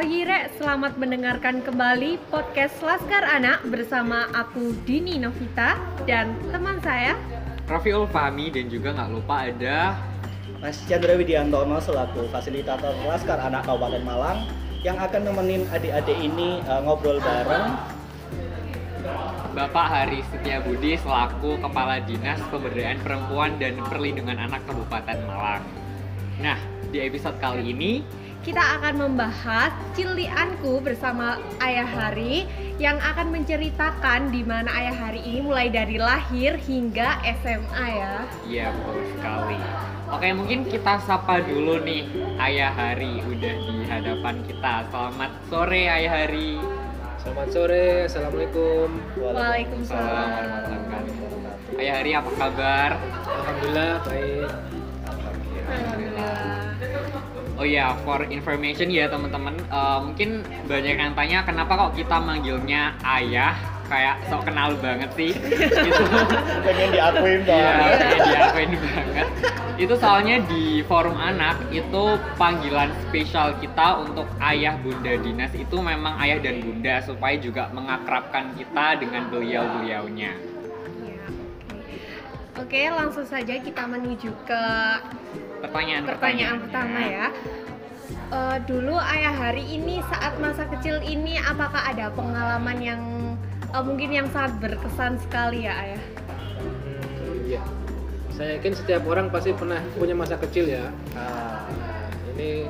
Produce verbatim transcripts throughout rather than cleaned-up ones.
Oyire, selamat mendengarkan kembali podcast Laskar Anak bersama aku Dini Novita dan teman saya Rafiul Fahmi, dan juga nggak lupa ada Mas Chandra Widiantono selaku fasilitator Laskar Anak Kabupaten Malang yang akan nemenin adik-adik ini uh, ngobrol bareng. Bapak Hari Setia Budi selaku Kepala Dinas Pemberdayaan Perempuan dan Perlindungan Anak Kabupaten Malang. Nah, di episode kali ini kita akan membahas Cilik'anku bersama Ayah Hari yang akan menceritakan di mana Ayah Hari ini mulai dari lahir hingga S M A ya. Iya, betul sekali. Oke, mungkin kita sapa dulu nih Ayah Hari, udah di hadapan kita. Selamat sore Ayah Hari. Selamat sore, assalamualaikum. Waalaikumsalam. Ayah Hari, apa kabar? Alhamdulillah baik. Alhamdulillah. Alhamdulillah. Oh ya, for information ya teman-teman, uh, mungkin banyak yang tanya kenapa kok kita manggilnya ayah, kayak sok kenal banget sih. Itu pengen diakuin banget. Iya, diakuin banget. Itu soalnya di forum anak itu panggilan spesial kita untuk ayah bunda dinas itu memang ayah dan bunda, supaya juga mengakrabkan kita dengan beliau-beliaunya. Ya, oke. Oke, langsung saja kita menuju ke pertanyaan pertanyaan pertama ya. Uh, dulu Ayah Hari ini saat masa kecil ini apakah ada pengalaman yang uh, mungkin yang sangat berkesan sekali ya Ayah? Iya. Hmm, saya yakin setiap orang pasti pernah punya masa kecil ya. Nah, ini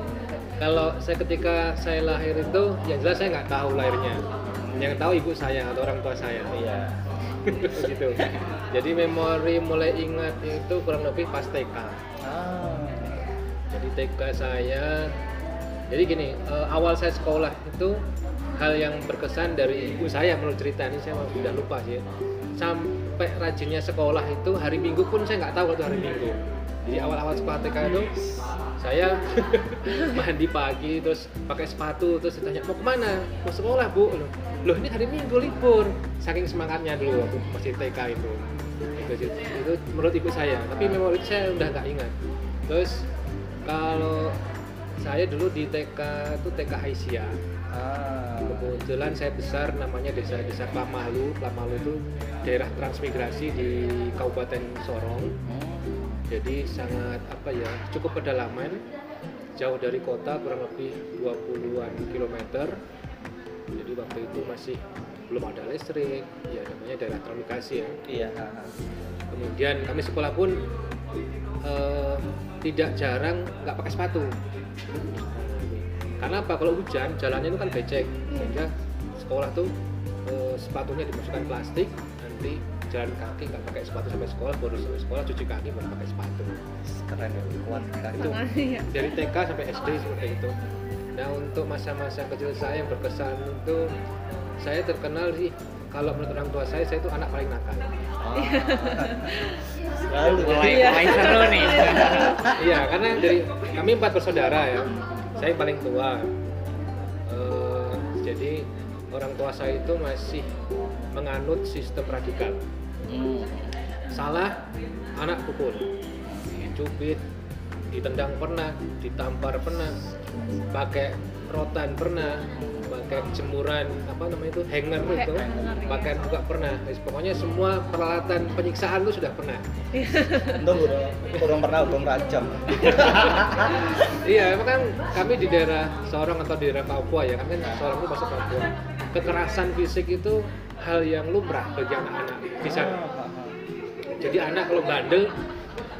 kalau saya ketika saya lahir itu, ya jelas saya nggak tahu lahirnya. Yang tahu ibu saya atau orang tua saya. Iya. Gitu. Jadi memori mulai ingat itu kurang lebih pas T K. Ah. Jadi T K saya. Jadi gini, awal saya sekolah itu hal yang berkesan dari ibu saya menurut cerita ini, saya udah lupa sih. Sampai rajinnya sekolah itu hari Minggu pun saya nggak tahu itu hari Minggu. Jadi awal-awal sekolah T K itu saya mandi pagi terus pakai sepatu, terus ditanya mau kemana? Mau sekolah bu? Loh ini hari Minggu libur. Saking semangatnya dulu waktu masih T K itu. Itu, itu menurut ibu saya. Tapi memori saya udah nggak ingat. Terus kalau saya dulu di T K itu T K Asia. Ah. Kebetulan saya besar namanya desa desa Plamalu. Plamalu itu daerah transmigrasi di Kabupaten Sorong. Jadi sangat apa ya, cukup pedalaman, jauh dari kota kurang lebih dua puluhan kilometer. Jadi waktu itu masih belum ada listrik, ya namanya daerah transmigrasi ya. Iya. Kemudian kami sekolah pun eh, tidak jarang nggak pakai sepatu. Karena apa, kalau hujan jalannya itu kan becek, sehingga sekolah tuh e, sepatunya dimasukkan plastik, nanti jalan kaki nggak pakai sepatu sampai sekolah, baru sampai sekolah cuci kaki baru pakai sepatu. Keren ya, kuat itu. Dari T K sampai S D seperti itu. Nah untuk masa-masa kecil saya yang berkesan itu, saya terkenal sih kalau menurut orang tua saya, saya itu anak paling nakal. Oh. Lalu mulai mulai seru nih. Iya, karena dari kami empat bersaudara ya. Saya paling tua, uh, jadi orang tua saya itu masih menganut sistem radikal. Hmm. Salah, anak pukul, dicubit, ditendang pernah, ditampar pernah, pakai rotan pernah, pakai jemuran apa namanya itu hanger itu, pakai juga pernah. Jadi, pokoknya semua peralatan penyiksaan itu sudah pernah. Untung kurang pernah hukum rajam. Iya, emang kan kami di daerah Sorong atau di daerah Papua ya, kami Sorong itu masuk Papua. Kekerasan fisik itu hal yang lumrah bagi anak-anak di sana. Jadi anak kalau bandel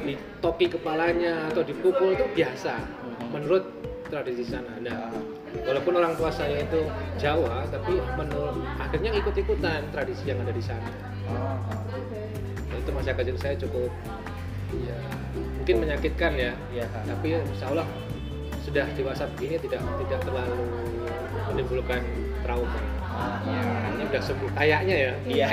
ditoki kepalanya atau dipukul itu biasa menurut tradisi sana. Nah, walaupun orang tua saya itu Jawa, tapi menurut akhirnya ikut-ikutan tradisi yang ada di sana. Nah, itu masa kecil saya cukup ya, mungkin menyakitkan ya, ya tapi insya Allah sudah dewasa begini tidak tidak terlalu menimbulkan trauma. Ya, ini udah sembuh kayaknya ya. Iya.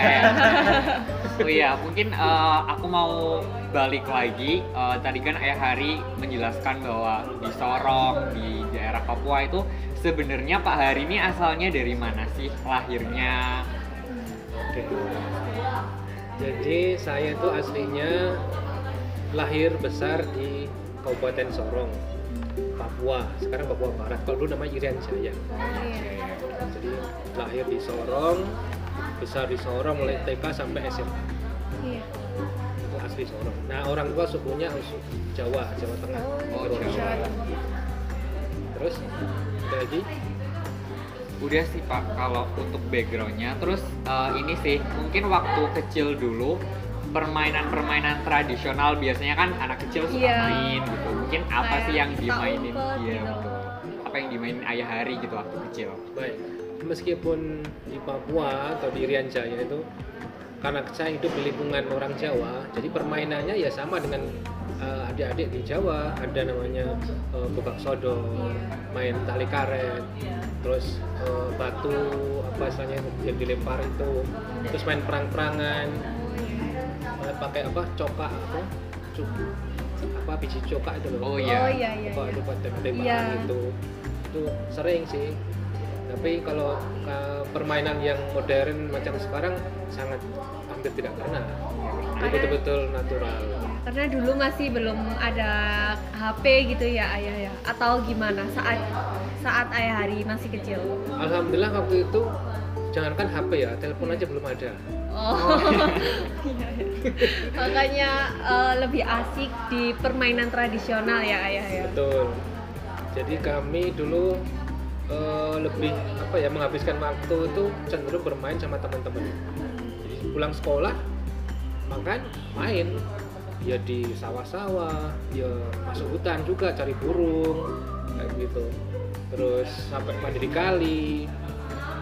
Oh iya, mungkin uh, aku mau balik lagi. Uh, tadi kan Ayah Hari menjelaskan bahwa di Sorong di daerah Papua itu sebenarnya Pak Hari ini asalnya dari mana sih lahirnya? Oke. Okay. Jadi saya itu aslinya lahir besar di Kabupaten Sorong. Papua, sekarang Papua Barat, kalau dulu namanya Irian Jaya. Jadi lahir di Sorong, besar di Sorong, mulai T K sampai S M A. Itu asli Sorong. Nah, orang tua sukunya Jawa, Jawa Tengah. Oh, Jawa. Terus jadi udah sih Pak kalau untuk backgroundnya. Terus uh, ini sih mungkin waktu kecil dulu permainan-permainan tradisional biasanya kan anak kecil suka yeah. main gitu. Mungkin apa sih yang dimainin dia? Gitu. Apa yang dimainin ayah Hari gitu waktu kecil? Baik. Meskipun di Papua atau di Irian Jaya itu karena saya hidup di lingkungan orang Jawa, jadi permainannya ya sama dengan uh, adik-adik di Jawa. Ada namanya uh, gobak sodor, main tali karet, terus uh, batu apa istilahnya yang dilempar itu, terus main perang-perangan, uh, pakai apa cokak apa cukup apa biji cokak itu loh. Oh iya. Oh iya iya. Kalau buat tembak-tembakan itu itu sering sih. Tapi kalau uh, permainan yang modern macam sekarang sangat hampir tidak pernah. Betul-betul natural. Karena dulu masih belum ada H P gitu ya ayah ya, atau gimana saat saat ayah Hari masih kecil? Alhamdulillah waktu itu jangankan H P ya, telepon aja belum ada. Oh, iya, iya. Makanya uh, lebih asik di permainan tradisional ya ayah ya. Betul. Jadi kami dulu Uh, lebih apa ya menghabiskan waktu itu cenderung bermain sama teman-teman. Jadi pulang sekolah makan main ya di sawah-sawah, ya masuk hutan juga cari burung kayak gitu. Terus sampai mandi di kali.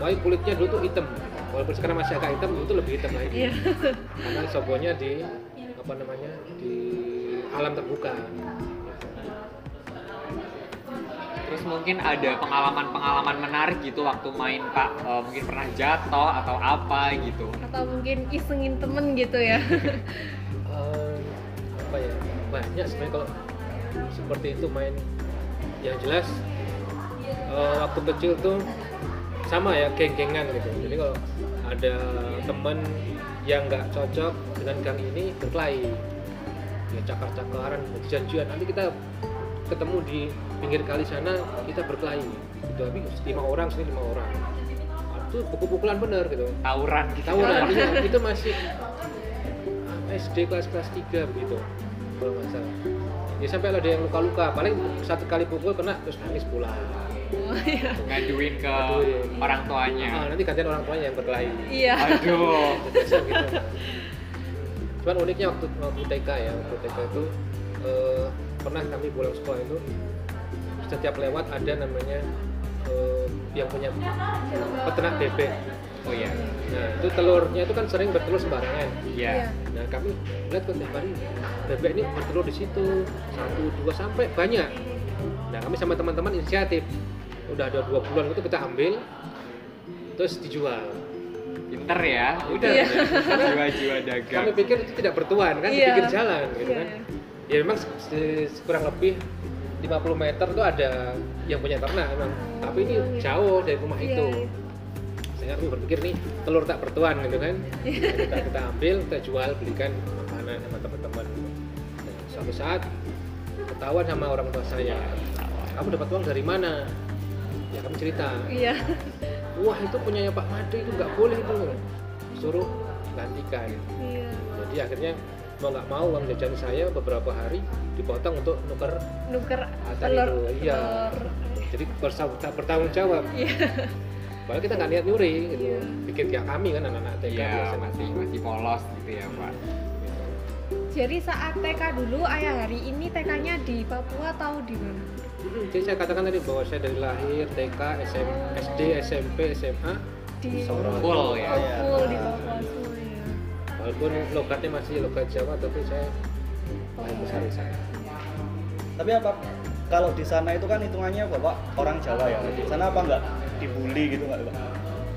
Wah kulitnya dulu tuh hitam. Walaupun sekarang masih agak hitam, itu lebih hitam lagi. Karena sobonya di apa namanya di alam terbuka. Terus mungkin ada pengalaman-pengalaman menarik gitu waktu main Pak, e, mungkin pernah jatuh atau apa gitu. Atau mungkin isengin temen gitu ya. uh, apa ya banyak sebenarnya kalau seperti itu main. Yang jelas uh, waktu kecil tuh sama ya geng-gengan gitu. Jadi kalau ada temen yang nggak cocok dengan gang ini berkelahi, ya cakar-cakaran, janjian nanti kita ketemu di pinggir kali sana kita berkelahi gitu, tapi lima orang sini lima orang itu pukul-pukulan bener gitu, tawuran gitu. Tawuran gitu. Itu masih S D kelas kelas tiga begitu kalau nggak salah ya, sampai ada yang luka-luka paling satu kali pukul kena terus nangis pulang. Oh, iya. Ngaduin ke Ngaduin. orang tuanya. Ah, nanti gantian orang tuanya yang berkelahi. Iya. Aduh. Gitu. Cuman uniknya waktu waktu T K ya, waktu T K itu eh, pernah kami pulang sekolah itu setiap lewat ada namanya eh, yang punya peternak bebek. Oh iya. Nah itu telurnya itu kan sering bertelur sembarangan. Iya. Nah kami lihat setiap hari bebek ini bertelur di situ satu dua sampai banyak. Nah kami sama teman-teman inisiatif udah ada dua bulan itu kita ambil terus dijual. Pinter ya. Udah. Iya. Jiwa-jiwa dagang. Kami pikir itu tidak bertuan kan, iya. Dipikir jalan gitu iya. kan. Ya memang kurang lebih lima puluh meter tuh ada yang punya ternak memang, tapi ini jauh dari rumah yeah. itu. Saya aku berpikir nih telur tak bertuan gitu kan, yeah. kita, kita ambil, kita jual, belikan makanan sama teman-teman. Suatu saat ketahuan sama orang tua saya, kamu dapat uang dari mana? Ya kamu cerita. Yeah. Wah itu punyanya Pak Made itu nggak boleh itu, suruh gantikan. Yeah. Jadi akhirnya mau nggak mau uang jajan saya beberapa hari dipotong untuk nuker nuker telur. Iya. Jadi bertanggung jawab. Yeah. Padahal kita nggak niat nyuri gitu. Yeah. Bikin kayak kami kan anak-anak T K yeah, biasa masih masih polos gitu ya Pak. Gitu. Jadi saat T K dulu ayah Hari ini T K-nya di Papua atau di mana? Hmm, jadi saya katakan tadi bahwa saya dari lahir T K, S D, S M P, S M A di Sorong. Full ya. Full di Papua. Walaupun logatnya masih logat Jawa, tapi saya paling besar di sana. Tapi apa kalau di sana itu kan hitungannya bapak orang Jawa ya? Di sana apa nggak dibully gitu nggak?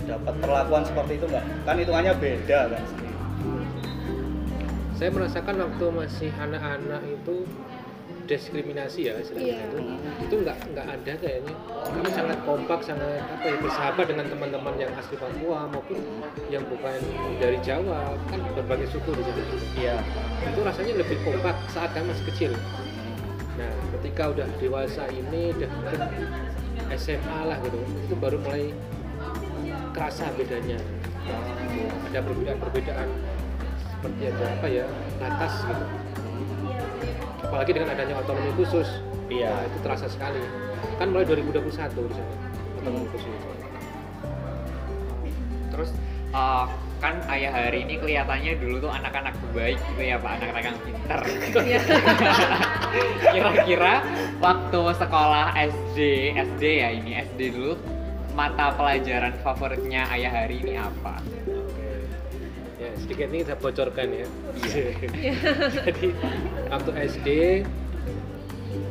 Dapat perlakuan seperti itu nggak? Kan hitungannya beda kan? Saya merasakan waktu masih anak-anak itu diskriminasi ya istilahnya itu itu nggak nggak ada kayaknya. Kami sangat kompak, sangat apa ya bersahabat dengan teman-teman yang asli Papua maupun yang bukan dari Jawa, kan berbagai suku di situ. Iya. Itu rasanya lebih kompak saat kami masih kecil. Nah, ketika udah dewasa ini, udah S M A lah gitu, itu baru mulai kerasa bedanya. Ada perbedaan-perbedaan seperti ada apa ya, batas gitu. Apalagi dengan adanya otonomi khusus, iya, nah, itu terasa sekali. Kan mulai dua ribu dua puluh satu misalnya, otonomi khusus. Terus uh, kan ayah hari ini kelihatannya dulu tuh anak-anak baik gitu ya Pak, anak-anak yang pintar. Kira-kira waktu sekolah S D, S D ya ini S D dulu, mata pelajaran favoritnya ayah hari ini apa? Ya, sedikit ini saya bocorkan ya. Iya. Jadi waktu S D,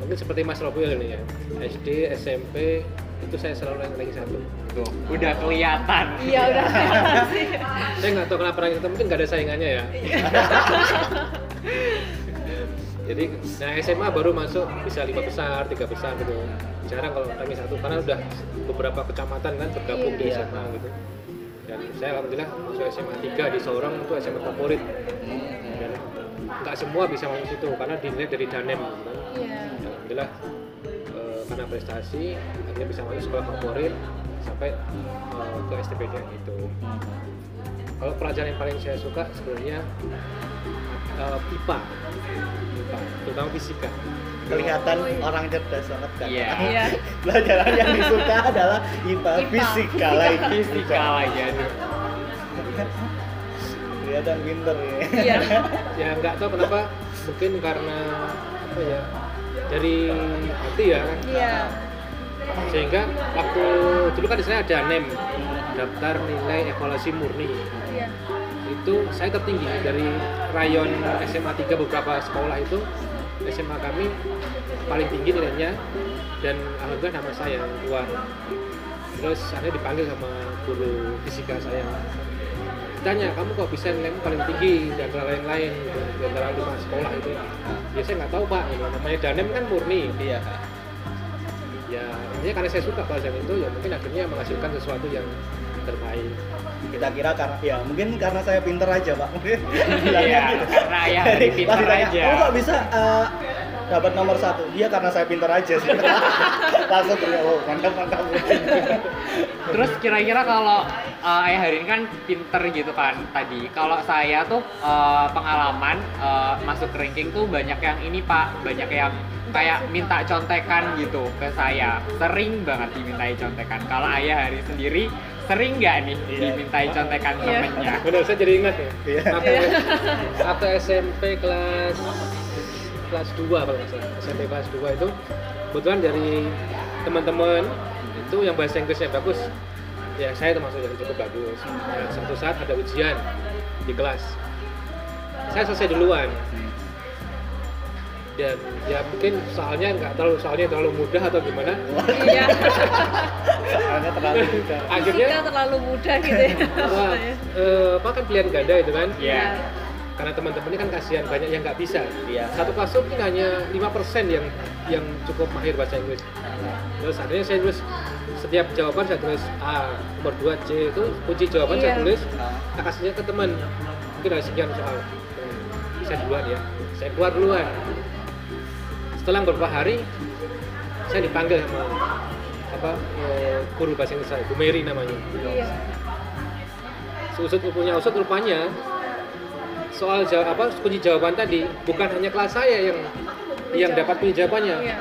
mungkin seperti Mas Rafiul ini ya, S D, S M P itu saya selalu ranking satu. Tuh, udah kelihatan. Iya, udah kelihatan sih. Saya nggak tahu kenapa ranking satu, mungkin nggak ada saingannya ya. Jadi, nah S M A baru masuk bisa lima besar, tiga besar gitu. Jarang kalau ranking satu karena udah beberapa kecamatan kan bergabung iya, di S M A iya. gitu. Dan saya alhamdulillah masuk S M A tiga di Sorong, itu S M A favorit. Dan nggak semua bisa masuk situ karena dinilai dari Danem. Kan? Yeah. Alhamdulillah e, karena prestasi akhirnya bisa masuk sekolah favorit sampai e, ke S T P D N itu. Kalau pelajaran yang paling saya suka sebenarnya e, I P A, I P A, terutama fisika. Kelihatan oh, orang cerdas banget kan. Iya. Yeah. Pelajaran yang disuka adalah I P A, fisika lagi, fisika lagi aduh. Kelihatan pinter ya. Iya. Ya enggak tahu kenapa, mungkin karena apa ya? Dari hati ya kan. Iya. Sehingga waktu dulu kan di sana ada NEM, daftar nilai evaluasi murni. Iya. Itu saya tertinggi dari rayon S M A tiga beberapa sekolah itu. S M A kami paling tinggi nilainya dan alhamdulillah nama saya keluar. Terus akhirnya dipanggil sama guru fisika saya. Tanya, kamu kok bisa nilaimu paling tinggi di antara lain-lain gitu, di antara lima sekolah itu? Ya saya nggak tahu Pak, gitu. Namanya Danem kan murni dia. Ya intinya karena saya suka pelajaran itu, ya mungkin akhirnya menghasilkan sesuatu yang terbaik. Kita kira karena ya mungkin karena saya pinter aja Pak. Iya, karena ya pinter aja. Kamu kok bisa uh, dapat nomor satu? Iya karena saya pinter aja sih. Langsung terlihat wow, mantap-mantap. Terus kira-kira kalau uh, ayah hari ini kan pinter gitu kan tadi. Kalau saya tuh uh, pengalaman uh, masuk ranking tuh banyak yang ini Pak, banyak yang kayak minta contekan gitu ke saya. Sering banget dimintai contekan. Kalau ayah hari sendiri sering nggak nih yeah. dimintai contekan yeah. temennya? Bener, saya jadi ingat ya. Waktu yeah. S M P kelas kelas dua kalau nggak salah, S M P kelas dua itu kebetulan dari teman-teman itu yang bahasa Inggrisnya bagus, ya saya termasuk yang cukup bagus. Ya, suatu saat ada ujian di kelas, saya selesai duluan. Ya, ya mungkin soalnya nggak terlalu soalnya terlalu mudah atau gimana? Iya. Soalnya terlalu mudah. Akhirnya Sika terlalu mudah gitu. Ya. Wah, eh, apa kan pilihan ganda itu kan? Iya. Yeah. Karena teman-teman ini kan kasihan banyak yang nggak bisa. Iya. Yeah. Satu kelas mungkin hanya lima persen yang yang cukup mahir bahasa Inggris. Terus akhirnya saya tulis setiap jawaban saya tulis A, nomor dua C itu kunci jawaban yeah. saya tulis. Saya kasihnya ke teman. Mungkin ada sekian soal. Saya duluan ya. Saya keluar duluan. Setelah beberapa hari saya dipanggil sama apa eh, guru bahasa Inggris saya, Bu Mary namanya. Iya. Seusut punya usut rupanya soal jawab, apa kunci jawaban tadi bukan hanya kelas saya yang yang dapat kunci jawabannya. Iya.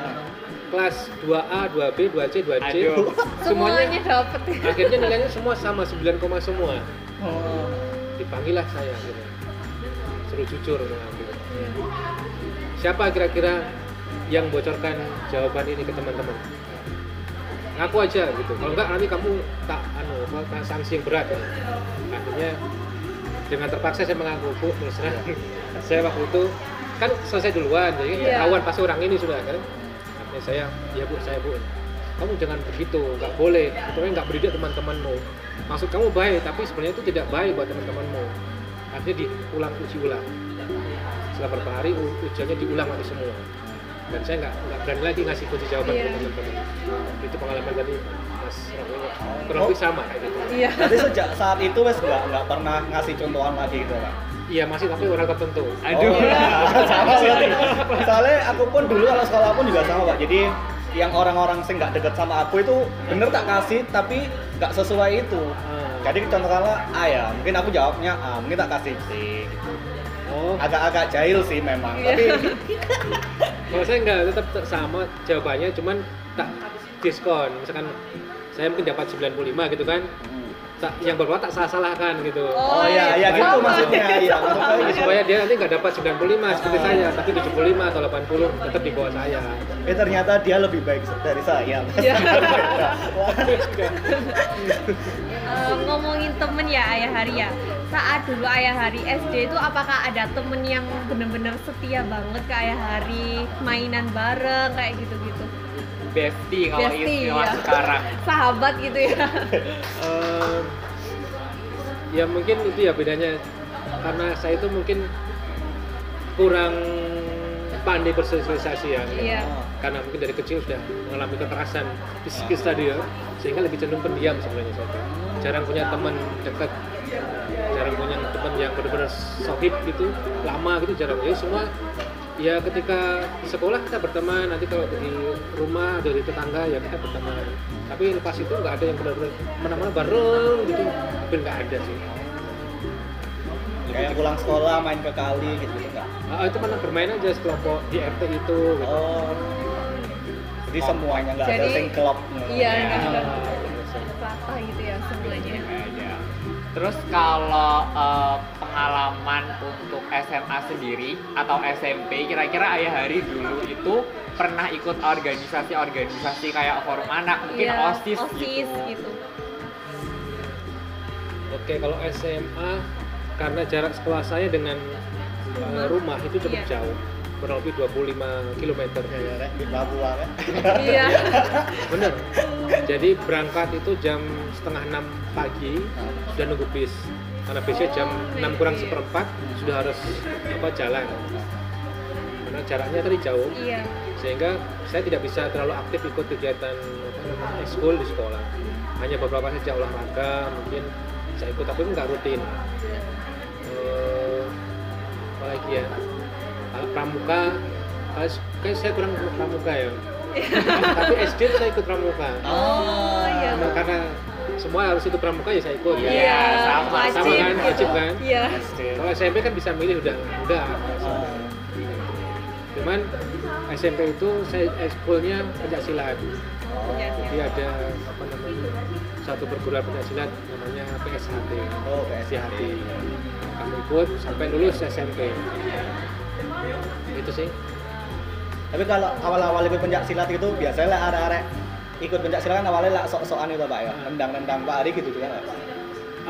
Kelas dua A, dua B, dua C, dua D Aduh. semuanya, semuanya dapat. Akhirnya nilainya semua sama sembilan, semua. Oh. Dipanggillah saya gitu. Suruh jujur mengaku. Iya. Siapa kira-kira yang bocorkan jawaban ini ke teman-teman? Ngaku aja gitu. Kalau enggak nanti kamu tak anu tak sanksi yang berat. Ya. Akhirnya dengan terpaksa saya mengaku, Bu, terus terang. Saya waktu itu kan selesai duluan, jadi yeah. ketahuan pasti orang ini sudah kan. Akhirnya saya, "Ya Bu, saya Bu. Kamu jangan begitu, enggak boleh. Itu enggak berdiri teman-temanmu. Maksud kamu baik, tapi sebenarnya itu tidak baik buat teman-temanmu." Akhirnya diulang-uji ulang. Setelah beberapa hari ujiannya diulang lagi semua. Dan saya nggak nggak berani lagi ngasih kunci jawaban yeah. ke teman-teman. Itu pengalaman tadi Mas Rafiul kurang lebih sama kayak gitu. Iya. Tapi sejak saat itu Mas nggak nggak pernah ngasih contohan lagi gitu Pak. Iya masih, tapi orang tertentu. Aduh. Oh, ya. Sama berarti. Soalnya aku pun dulu kalau sekolah pun juga sama, Pak. Jadi yang orang-orang sih nggak deket sama aku itu bener tak kasih, tapi nggak sesuai itu. Hmm. Jadi contoh kala A ya, mungkin aku jawabnya A, mungkin tak kasih C. Gitu. Oh. Agak-agak jahil sih memang, yeah. Tapi kalau saya nggak, tetap sama jawabannya, cuman tak diskon. Misalkan saya mungkin dapat sembilan puluh lima gitu kan. Tak, yang berbuat tak salah-salahkan gitu. Oh iya, ya gitu maksudnya. Ya, supaya dia nanti nggak dapat sembilan puluh lima seperti saya, tapi tujuh puluh lima atau delapan puluh tetap di bawah saya. Eh ternyata dia lebih baik dari saya. Ya. uh, ngomongin temen ya Ayah Hari ya. Saat dulu Ayah Hari S D itu apakah ada temen yang benar-benar setia banget ke Ayah Hari, mainan bareng kayak gitu-gitu? Bestie kalau istilah ya. Sekarang sahabat gitu ya. uh, ya mungkin itu ya bedanya, karena saya itu mungkin kurang pandai bersosialisasi ya, iya. Karena mungkin dari kecil sudah mengalami kekerasan psikis tadi ya, sehingga lebih cenderung pendiam sebenarnya saya. Jarang punya teman dekat, jarang punya teman yang benar-benar sohib gitu, lama gitu jarang. Jadi semua ya ketika sekolah kita berteman, nanti kalau di rumah atau di tetangga ya kita berteman. Tapi lepas itu nggak ada yang benar-benar mana-mana bareng gitu, hampir nggak ada sih. Kayak pulang sekolah main ke kali gitu nggak? Ah itu mana bermain aja sekelompok di R T itu. Gitu. Oh, jadi semuanya nggak ada yang klop. Iya nggak ada. Rata gitu ya semuanya. Ya. Terus kalau uh, pengalaman untuk S M A sendiri atau S M P, kira-kira Ayah Hari dulu itu pernah ikut organisasi-organisasi kayak forum anak, mungkin ya, OSIS, OSIS gitu. gitu. Oke, kalau S M A karena jarak sekolah saya dengan rumah, rumah itu cukup ya. Jauh, kurang lebih dua puluh lima kilometer ya, di Papua kan? Iya. Bener. Jadi berangkat itu jam setengah enam pagi sudah nunggu bis, karena bisnya jam enam kurang seperempat sudah harus apa jalan, karena jaraknya tadi jauh, iya. Sehingga saya tidak bisa terlalu aktif ikut kegiatan ekskul di sekolah, hanya beberapa saja olahraga mungkin saya ikut tapi nggak rutin. Eh, apa lagi ya? Pramuka, kayak saya kurang pramuka ya. Tapi S D saya ikut pramuka. Oh iya. Nah, karena semua harus ikut pramuka ya saya ikut. Iya. Ya, sama, sama kan wajib kan. Iya. Kalau S M P kan bisa milih udah udah. Oh. Cuman S M P itu saya ekskulnya pencaksilat. Oh. Jadi ada apa namanya satu perguruan pencaksilat namanya P S H T. Oh P S H T. Kami ikut sampai lulus S M P. Itu sih. Tapi kalau awal-awal ikut pencaksilat itu biasanya lah arek-arek ikut pencaksilat kan awalnya lah sok-sokan itu Pak ya, nendang-nendang Pak Ari gitu juga Pak.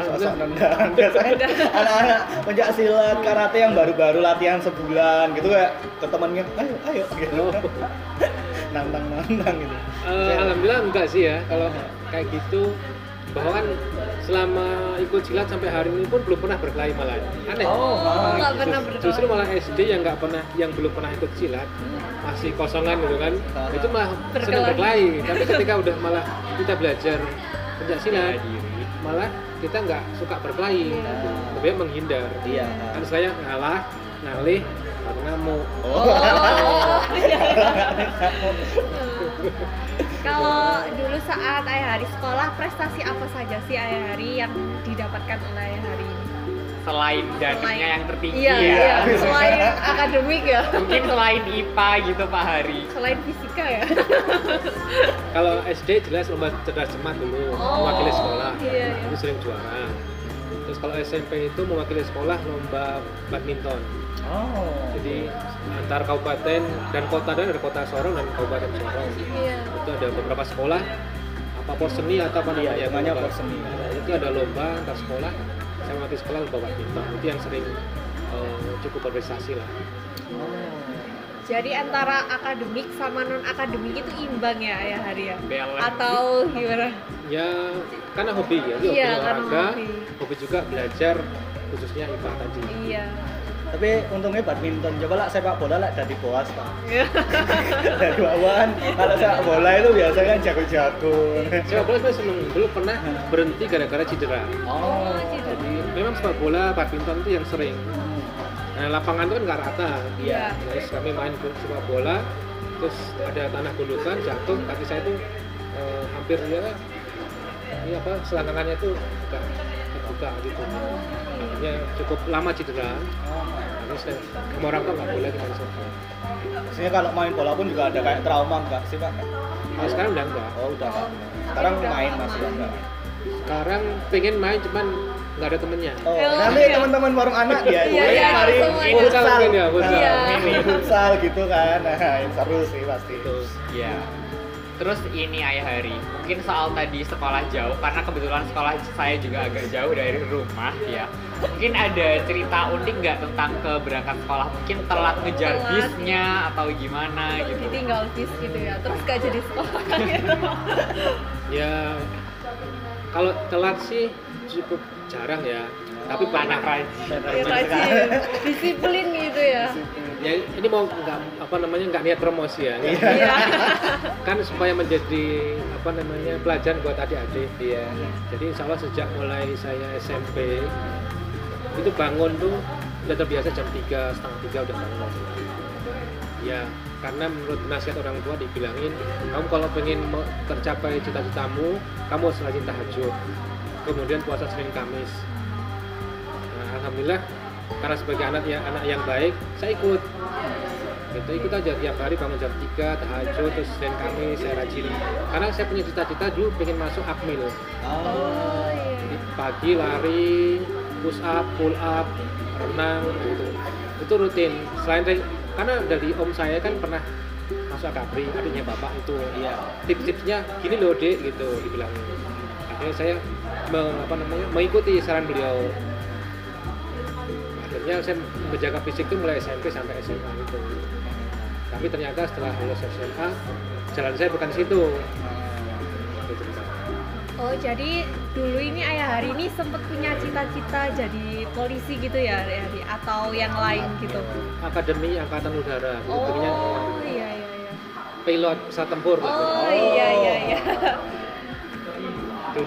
Sok-sok nendang. Biasanya anak-anak pencaksilat karate yang baru-baru latihan sebulan gitu kayak ke temannya, ayo ayo gitu. Nendang-nendang gitu. Uh, alhamdulillah enggak sih ya kalau kayak gitu. Bahkan selama ikut silat sampai hari ini pun belum pernah berkelahi malah. Aneh. Oh, enggak pernah berkelahi. Justru malah S D yang enggak pernah yang belum pernah ikut silat masih kosongan gitu kan. Itu malah senang berkelahi. Tapi ketika udah malah kita belajar pencaksilat malah kita enggak suka berkelahi. Lebih yeah. menghindar. Iya. Yeah. Kan saya ngalah, ngalih, baru ngamuk. Oh. Kalau dulu saat Ayah Hari sekolah, prestasi apa saja sih Ayah Hari yang didapatkan oleh Ayah Hari ini? Selain dananya yang tertinggi iya, ya? Iya, selain akademik ya? Mungkin selain I P A gitu Pak Hari. Selain fisika ya? Kalau S D jelas lomba cerdas cermat dulu, oh, mewakili sekolah, iya, iya. Itu sering juara. Terus kalau S M P itu mewakili sekolah lomba badminton. Oh. Jadi antar kabupaten dan kota, dan ada Kota Sorong dan Kabupaten Sorong. Iya. Itu ada beberapa sekolah apa por seni atau apa namanya? Iya, namanya por seni. Itu ada lomba antar sekolah, saya mewakili sekolah lomba badminton. Itu yang sering uh, cukup berprestasi lah. Oh. Jadi antara akademik sama non akademik itu imbang ya Ayah Hari ya? Balance. Atau gimana? Ya karena hobi ya, hobi iya, olahraga, hobi. hobi juga belajar khususnya I P A tadi. Iya. Tapi untungnya badminton, coba lah sepak bola lah dari boas Pak. Dari bawaan, kalau sepak bola itu biasanya kan jago-jago. Sepak bola saya seneng, dulu pernah berhenti gara-gara cedera. Oh, oh cedera. Jadi memang sepak bola, badminton itu yang sering. Nah, lapangan itu kan nggak rata. Iya. Terus kami main sepak bola, terus ada tanah gundukan, jatuh, kaki saya itu eh, hampir ya, ini apa, selangkangannya itu buka, dibuka gitu. Akhirnya cukup lama cedera. Terus saya sama orang tua nggak boleh main sepak bola. Maksudnya kalau main bola pun juga ada kayak trauma nggak sih Pak? Nah, sekarang udah enggak. Oh udah Pak. Sekarang main masih enggak. Sekarang pengen main cuman nggak ada temennya. Oh, oh nanti iya. Teman-teman warung anak ya, iya, iya, mari futsal ini, futsal gitu kan, nah seru sih pasti. Terus, ya. Terus ini Ayah Hari, mungkin soal tadi sekolah jauh, karena kebetulan sekolah saya juga agak jauh dari rumah ya. Mungkin ada cerita unik nggak tentang keberangkat sekolah? Mungkin telat ngejar telat, bisnya iya. Atau gimana gitu? Ditinggal bis gitu ya, terus gak jadi sekolah gitu. Ya, kalau telat sih cukup jarang ya, oh. Tapi anak rajin, rajin, rajin. Disiplin gitu ya. Ya ini mau nggak apa namanya nggak niat promosi ya, iya. Kan supaya menjadi apa namanya pelajaran buat adik-adik dia. Ya. Jadi insya Allah sejak mulai saya S M P itu bangun tuh udah terbiasa jam tiga setengah tiga udah bangun. Ya karena menurut nasihat orang tua dibilangin kamu kalau pengen tercapai cita-citamu kamu harus rajin tahajud. Kemudian puasa Senin Kamis. Nah, alhamdulillah karena sebagai anak yang anak yang baik, saya ikut. Gitu, ikut aja tiap hari bangun jam tiga, tahajud, terus Senin Kamis saya rajin. Karena saya punya cita-cita dulu pengen masuk Akmil. Oh. Jadi pagi lari, push up, pull up, renang gitu. Itu rutin. Selain karena dari om saya kan pernah masuk Akabri, adiknya bapak itu. Iya. Tips-tipsnya gini loh, Dek gitu dibilangin. Akhirnya saya Apa namanya, mengikuti saran beliau. Akhirnya saya menjaga fisik itu mulai S M P sampai S M A itu. Tapi ternyata setelah lulus S M A, jalan saya bukan situ. Oh jadi dulu ini Ayah Hari ini sempat punya cita-cita jadi polisi gitu ya, atau yang lain gitu? Akademi Angkatan Udara. Oh iya iya iya. Pilot pesawat tempur. Oh iya iya iya. Itu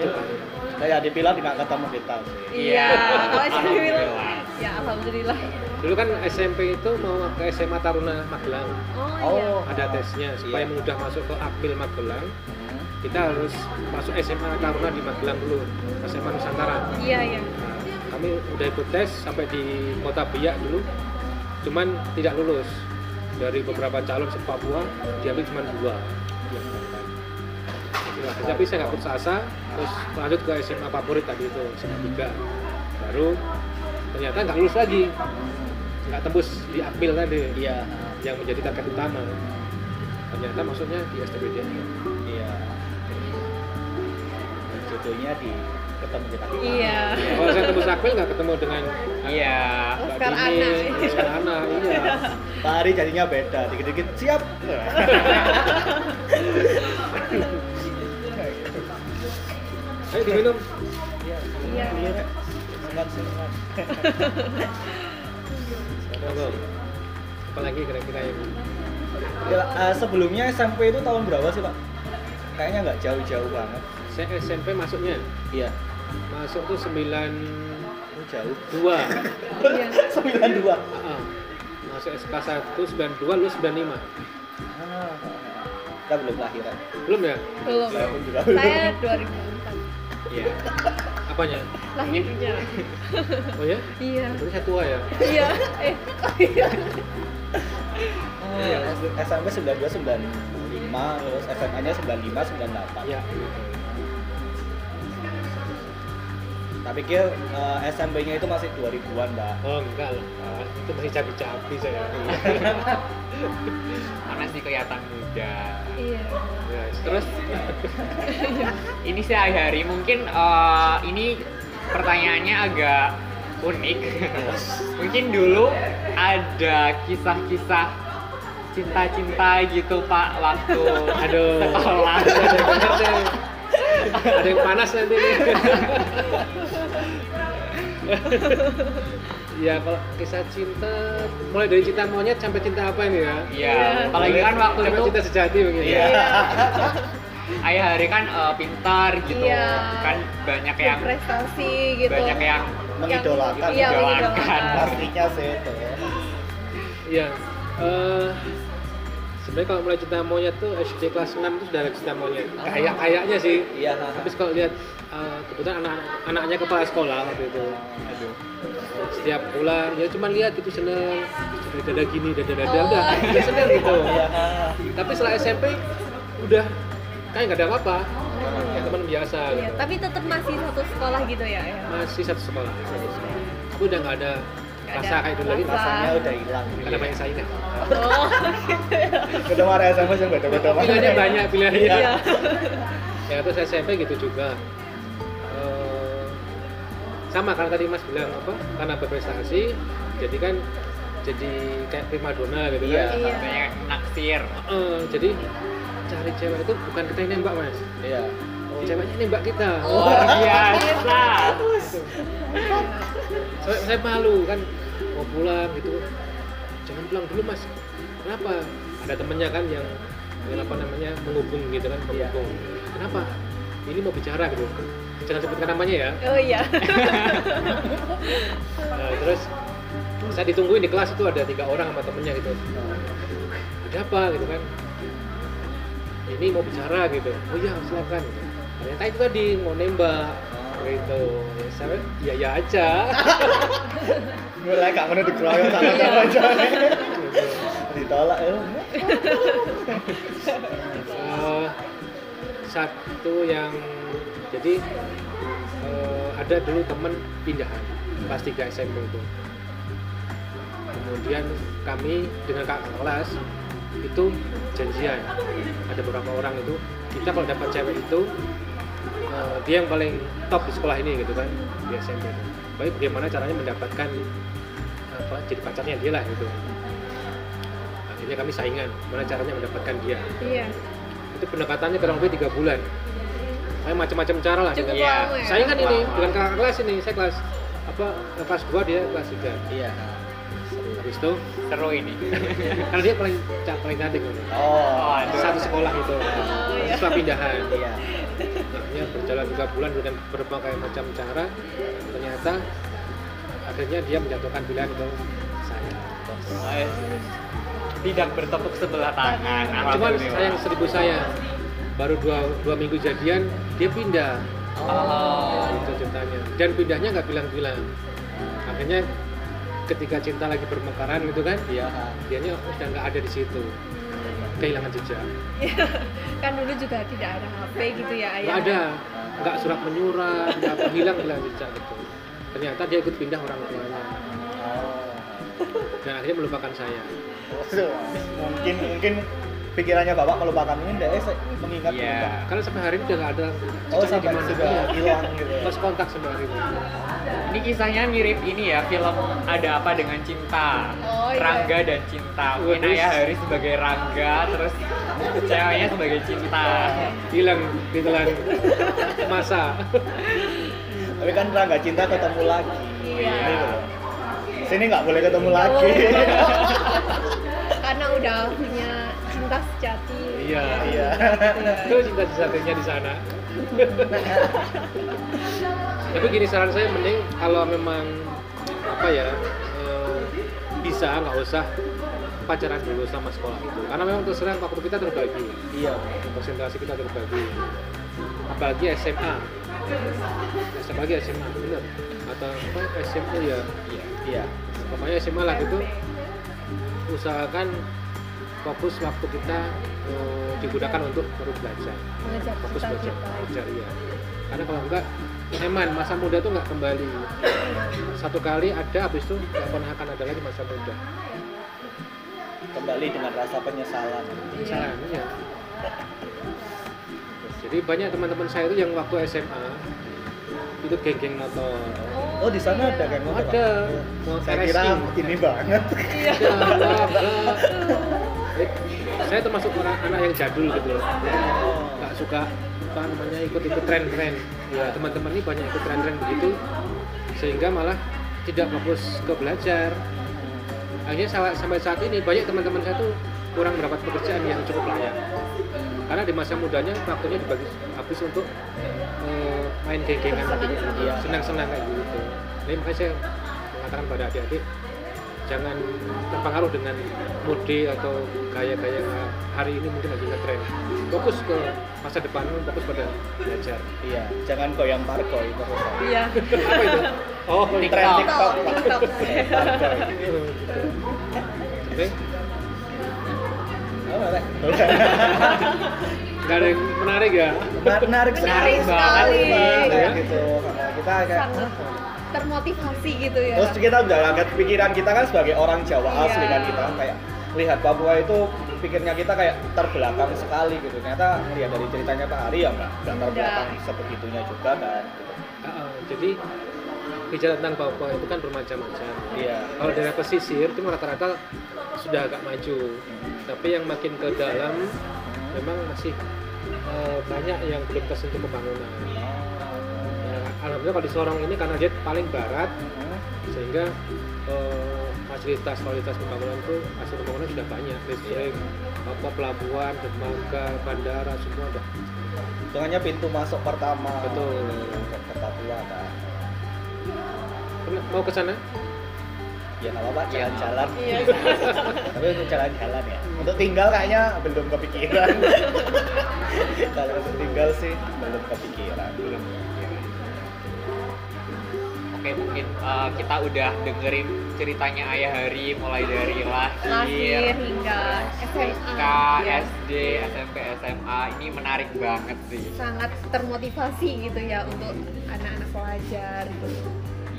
saya di pilar nggak ketemu kita sih. Iya, kalau S M P pilar, ya alhamdulillah. Dulu kan S M P itu mau ke S M A Taruna Magelang. Oh, iya. Ada tesnya supaya iya. Mudah masuk ke Akmil Magelang. Kita harus masuk S M A Taruna di Magelang dulu, S M A Nusantara. Iya iya. Nah, kami udah ikut tes sampai di Kota Biak dulu, cuman tidak lulus. Dari beberapa calon se Papua, diambil cuma dua. Nah, tapi saya nggak putus asa, terus lanjut ke S M A favorit tadi itu, S M A tiga. Baru ternyata nggak lulus lagi, nggak tembus di Akmil tadi, iya. Yang menjadi target utama. Ternyata maksudnya di S T B D N. Iya. Jodohnya di ketemu di Akmil. Iya. Kalau saya tembus Akmil nggak ketemu dengan iya. Laskar Anak. Laskar Anak, iya. Pak Ari jadinya beda, dikit-dikit siap. Ayo diminum. Iya. Iya. Semangat, semangat. Apalagi kira-kira ya. Uh, sebelumnya S M P itu tahun berapa sih Pak? Kayaknya nggak jauh-jauh banget. Saya S M P masuknya. Iya. Masuk tuh sembilan. Oh, jauh. Dua. Sembilan dua. Masuk S K satu sembilan dua lu sembilan lima. Ah. Kita belum lahiran. Belum ya? Belum. Saya dua ribu. Iya. Apanya? Lahirnya. Oh ya? Iya. Berarti saya tua ya? Iya. Eh. Oh, ya. S M P sembilan dua sembilan lima, terus S M A-nya sembilan lima sembilan delapan. Iya. Tapi pikir uh, S M P-nya itu masih dua ribuan, Mbak. Oh, enggak lah. Nah, itu masih cabi-cabi saya. Karena sih kelihatan muda. Iya. Yes. Terus ini sih Ayah Hari mungkin uh, ini pertanyaannya agak unik. Mungkin dulu ada kisah-kisah cinta-cinta gitu, Pak, waktu aduh sekolah. Ada yang panas nanti nih. Ya kalau kisah cinta mulai dari cinta monyet sampai cinta apa ini ya? Iya. Apalagi kan waktu sampai itu cinta sejati begini. Iya. Ayah Hari kan uh, pintar gitu, yeah. Kan banyak yang prestasi gitu. Banyak yang mengidolakan, yang, ya, mengidolakan. Pastinya sih itu. Iya. Uh, Sebenarnya kalau mulai cinta monyet tuh S D kelas enam itu sudah ada cinta monyet. Oh. Kayak kayaknya sih. Iya. Tapi kalau lihat uh, kebetulan anak-anaknya kepala sekolah waktu itu. Aduh. Setiap bulan ya cuma lihat itu seneng dada gini dada dada oh. udah seneng gitu. Iya. Tapi setelah S M P udah kayak nggak ada apa-apa. Ya teman biasa. Iya. Gitu. Tapi tetap masih satu sekolah gitu ya. ya? Masih satu sekolah. Satu sekolah. Tapi udah nggak ada. Rasa kayak dulu lagi, rasanya udah hilang. Ada banyak saingan. Oh, gitu ya. Udah marah sama saya, beda-beda. Pilihannya banyak, pilihannya. Iya. Ya, terus S M P gitu juga. Uh, sama, karena tadi Mas bilang apa? Karena berprestasi, jadi kan jadi kayak primadona gitu kan. Iya, kayak naksir. Uh, jadi cari cewek itu bukan kita yang nembak, Mas. Iya. Ceweknya nembak kita. Oh, luar biasa. Saya, saya malu kan mau pulang gitu, jangan pulang dulu Mas, kenapa? Ada temennya kan yang, yang apa namanya menghubung gitu kan, menghubung, kenapa? Ini mau bicara gitu, jangan sebutkan namanya ya. Oh iya. Nah, terus saya ditungguin di kelas itu ada tiga orang sama temennya gitu, ada apa gitu kan? Ini mau bicara gitu, oh iya silakan. Ternyata itu tadi mau nembak. Gitu, ya saya ya ya aja. Mulai gak menutup keroyok sama-sama aja. Ditolak ya. uh, satu yang jadi uh, ada dulu temen pindahan kelas tiga S M P itu. Kemudian kami dengan kakak kelas itu janjian. Ada beberapa orang itu kita kalau dapat cewek itu Uh, dia yang paling top di sekolah ini gitu kan di S M P. Baik, bagaimana caranya mendapatkan apa jadi pacarnya dia lah gitu. Akhirnya kami saingan, gimana caranya mendapatkan dia. Iya. Itu pendekatannya kurang lebih tiga bulan. Kayak macam-macam cara lah. Cukup iya. Ya. Saingan wow. Ini bukan kakak kelas ini, saya kelas apa kelas dua dia kelas tiga. Iya. Habis itu seru ini. Karena dia paling paling cantik gitu. Oh, satu sekolah gitu. Oh, iya. Setelah pindahan. Iya. Akhirnya berjalan tiga bulan dengan berbagai macam cara, ternyata akhirnya dia menjatuhkan pilihan itu saya. Tidak bertepuk sebelah tangan. Cuma sayang seribu saya baru dua, dua minggu jadian dia pindah. Oh. Itu ceritanya. Dan pindahnya nggak bilang-bilang. Akhirnya ketika cinta lagi bermekaran gitu kan, dia dianya udah nggak ada di situ. Kehilangan jejak. Kan dulu juga tidak ada H P gitu ya ayah? Nggak ada, nggak surat menyurat, nggak apa, hilang hilang jejak gitu. Ternyata dia ikut pindah orang tuanya. Dan akhirnya melupakan saya. Mungkin mungkin pikirannya bapak melupakan ini, enggak eh mengingat. Iya. Yeah. Karena sampai hari ini udah nggak ada. Oh sampai sudah hilang gitu. Terus kontak sampai hari ini. Ini kisahnya mirip ini ya, film Ada Apa Dengan Cinta. Oh, iya. Rangga dan Cinta. Mungkin ayah Hari sebagai Rangga, terus ceweknya sebagai Cinta. Hilang di telan masa. Tapi kan Rangga Cinta ketemu lagi. Iya. Sini nggak boleh ketemu lagi. Karena udah punya cinta sejati. Iya, iya. Itu cinta sejatinya di sana. Tapi gini saran saya, mending kalau memang apa ya e, bisa nggak usah pacaran dulu sama sekolah itu, karena memang terserang waktu kita terbagi. Iya. Konsentrasi kita terbagi. Apalagi S M A, apalagi S M A benar atau apa S M U ya? Iya. Iya. Pokoknya S M A lah gitu. Usahakan fokus waktu kita e, digunakan untuk perlu belajar. Belajar. Fokus belajar. Belajar ya. Karena kalau enggak eman, masa muda tuh nggak kembali. Satu kali ada, habis itu nggak pernah akan ada lagi masa muda. Kembali dengan rasa penyesalan. Penyesalan, iya. Jadi banyak teman-teman saya itu yang waktu S M A itu geng-geng motor. Oh, di sana ada geng motor. Ada. Saya kira ini banget. Iya. Saya termasuk orang anak yang jadul gitu loh. Nggak suka apa namanya ikut-ikut tren-tren. Ya, teman-teman ini banyak ikut tren-tren begitu sehingga malah tidak fokus ke belajar. Akhirnya sampai saat ini banyak teman-teman saya tuh kurang mendapat pekerjaan yang cukup layak. Karena di masa mudanya waktunya dibagi habis untuk uh, main geng-gengan, senang-senang kayak gitu. Ini Ini makanya saya mengatakan pada adik-adik, jangan terpengaruh dengan mode atau gaya-gaya hari ini mungkin lagi ngetren. Fokus ke masa depanmu, fokus pada belajar. Iya, jangan goyang parkoy. Iya. Apa itu? Oh, tren TikTok. TikTok. Oke. Gak ada yang menarik ya? Menarik, menarik sekali. Kita kayak termotivasi gitu ya. Terus kita udah angkat pikiran kita kan sebagai orang Jawa asli kan, kita kayak lihat Papua itu pikirnya kita kayak terbelakang sekali gitu. Ternyata lihat dari ceritanya Pak Hari ya nggak terbelakang sebegitunya juga kan. Jadi bicara tentang Papua itu kan bermacam-macam. Kalau daerah pesisir itu rata-rata sudah agak maju, tapi yang makin ke dalam memang masih uh, banyak yang belum tersentuh pembangunan. Nah, alhamdulillah kalau di Sorong ini karena dia paling barat, sehingga uh, fasilitas kualitas pembangunan itu hasil pembangunan sudah banyak, listrik, apa pelabuhan, dermaga, bandara, semua ada. Hitungannya pintu masuk pertama. Betul. Kota Biak. Mau ke sana? Ya nggak apa-apa, jalan-jalan. Iya. Tapi untuk jalan-jalan ya. Untuk tinggal kayaknya belum kepikiran. Kalau untuk tinggal sih belum kepikiran. Belum kepikiran. Oke, mungkin uh, kita udah dengerin ceritanya Ayah Hari mulai dari lahir, lahir hingga S M A, ya. S D, S M P, S M A. Ini menarik banget sih. Sangat termotivasi gitu ya untuk anak-anak pelajar gitu.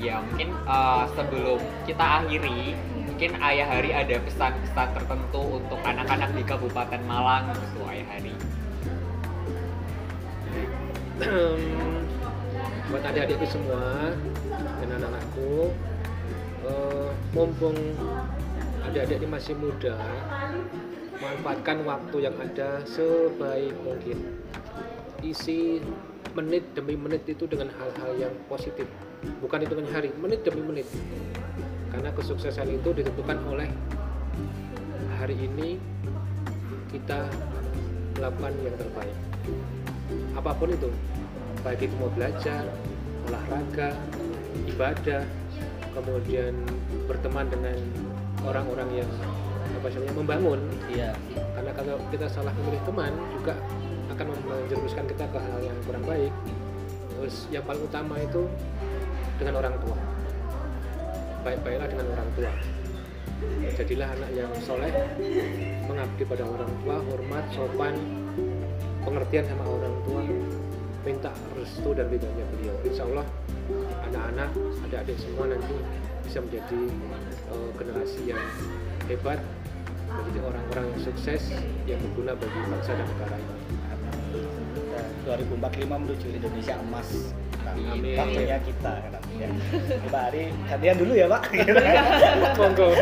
Ya mungkin uh, sebelum kita akhiri, mungkin Ayah Hari ada pesan-pesan tertentu untuk anak-anak di Kabupaten Malang gitu, Ayah Hari. Buat adik-adikku semua dan anak-anakku, uh, mumpung adik-adik ini masih muda, manfaatkan waktu yang ada sebaik mungkin. Isi menit demi menit itu dengan hal-hal yang positif, bukan hitungan hari, menit demi menit, karena kesuksesan itu ditentukan oleh hari ini kita melakukan yang terbaik, apapun itu, baik itu mau belajar, olahraga, ibadah, kemudian berteman dengan orang-orang yang apa namanya membangun. Iya. Karena kalau kita salah memilih teman juga akan menjerumuskan kita ke hal yang kurang baik. Terus yang paling utama itu dengan orang tua, baik-baiklah dengan orang tua, jadilah anak yang soleh, mengabdi pada orang tua, hormat, sopan, pengertian sama orang tua, minta restu dan ridhonya beliau. Insya Allah anak-anak, adik-adik semua nanti bisa menjadi uh, generasi yang hebat, menjadi orang-orang yang sukses yang berguna bagi bangsa dan negara ini. dua ribu empat puluh lima menuju Indonesia emas. Amin. Waktunya kita kan. Ya. Pak Hari, gantian dulu ya, Pak. Monggo.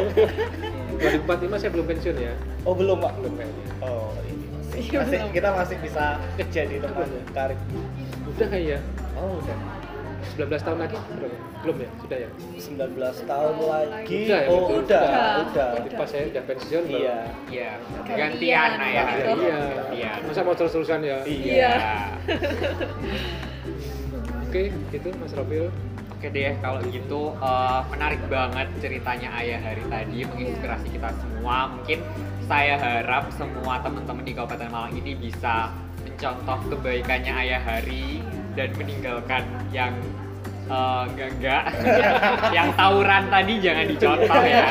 dua ribu empat puluh lima saya belum pensiun ya. Oh, belum, Pak. Belum pensiun. Oh, ini masih. masih kita masih bisa jadi teman tarik. Udah kayaknya. Oh, udah. sembilan belas tahun lagi? Belum ya? Sudah ya? sembilan belas tahun lagi? Udah ya? Oh, udah. Udah. Pas saya udah pensiun baru. Iya. Iya. Gantian ya. Iya. Masa mau terus-terusan ya? Iya. Oke, gitu Mas Rafiul. Oke deh, kalau gitu uh, menarik banget ceritanya Ayah Hari tadi, menginspirasi kita semua. Mungkin saya harap semua teman-teman di Kabupaten Malang ini bisa mencontoh kebaikannya Ayah Hari dan meninggalkan yang uh, enggak-enggak, yang tawuran tadi jangan dicontoh ya.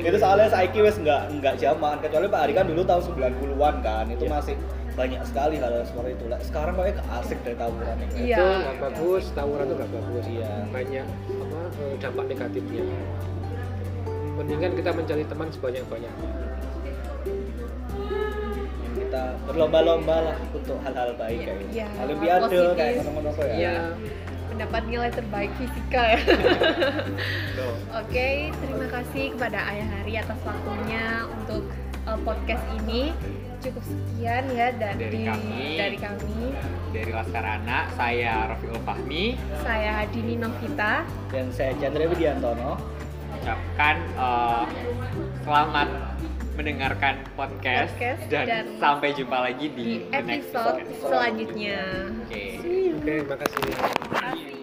Itu soalnya saiki wes enggak enggak jaman, kecuali Pak Hari kan dulu tahun sembilan puluhan kan, itu yeah. masih banyak sekali hal-hal seperti itu. Sekarang kayaknya gak asik dari tawuran yang yeah. itu gak bagus, tawuran itu gak bagus ya. Banyak apa, dampak negatifnya. Mendingan kita mencari teman sebanyak-banyaknya. Kita berlomba-lomba lah untuk hal-hal baik ya, kayaknya. Ya, Olimpiade kayak ngono-ngono ya. Iya. Pendapat nilai terbaik fisika ya. So. Oke, okay, terima kasih kepada Ayah Hari atas waktunya untuk uh, podcast ini. Cukup sekian ya dan dari, di, kami, dari kami dari Laskar Anak, saya Rafiul Fahmi, saya Dini Novita dan saya Chandra Widiantono. Ucapkan uh, selamat mendengarkan podcast, podcast dan, dan sampai jumpa lagi di, di episode, episode selanjutnya. Oke, okay. okay, terima kasih.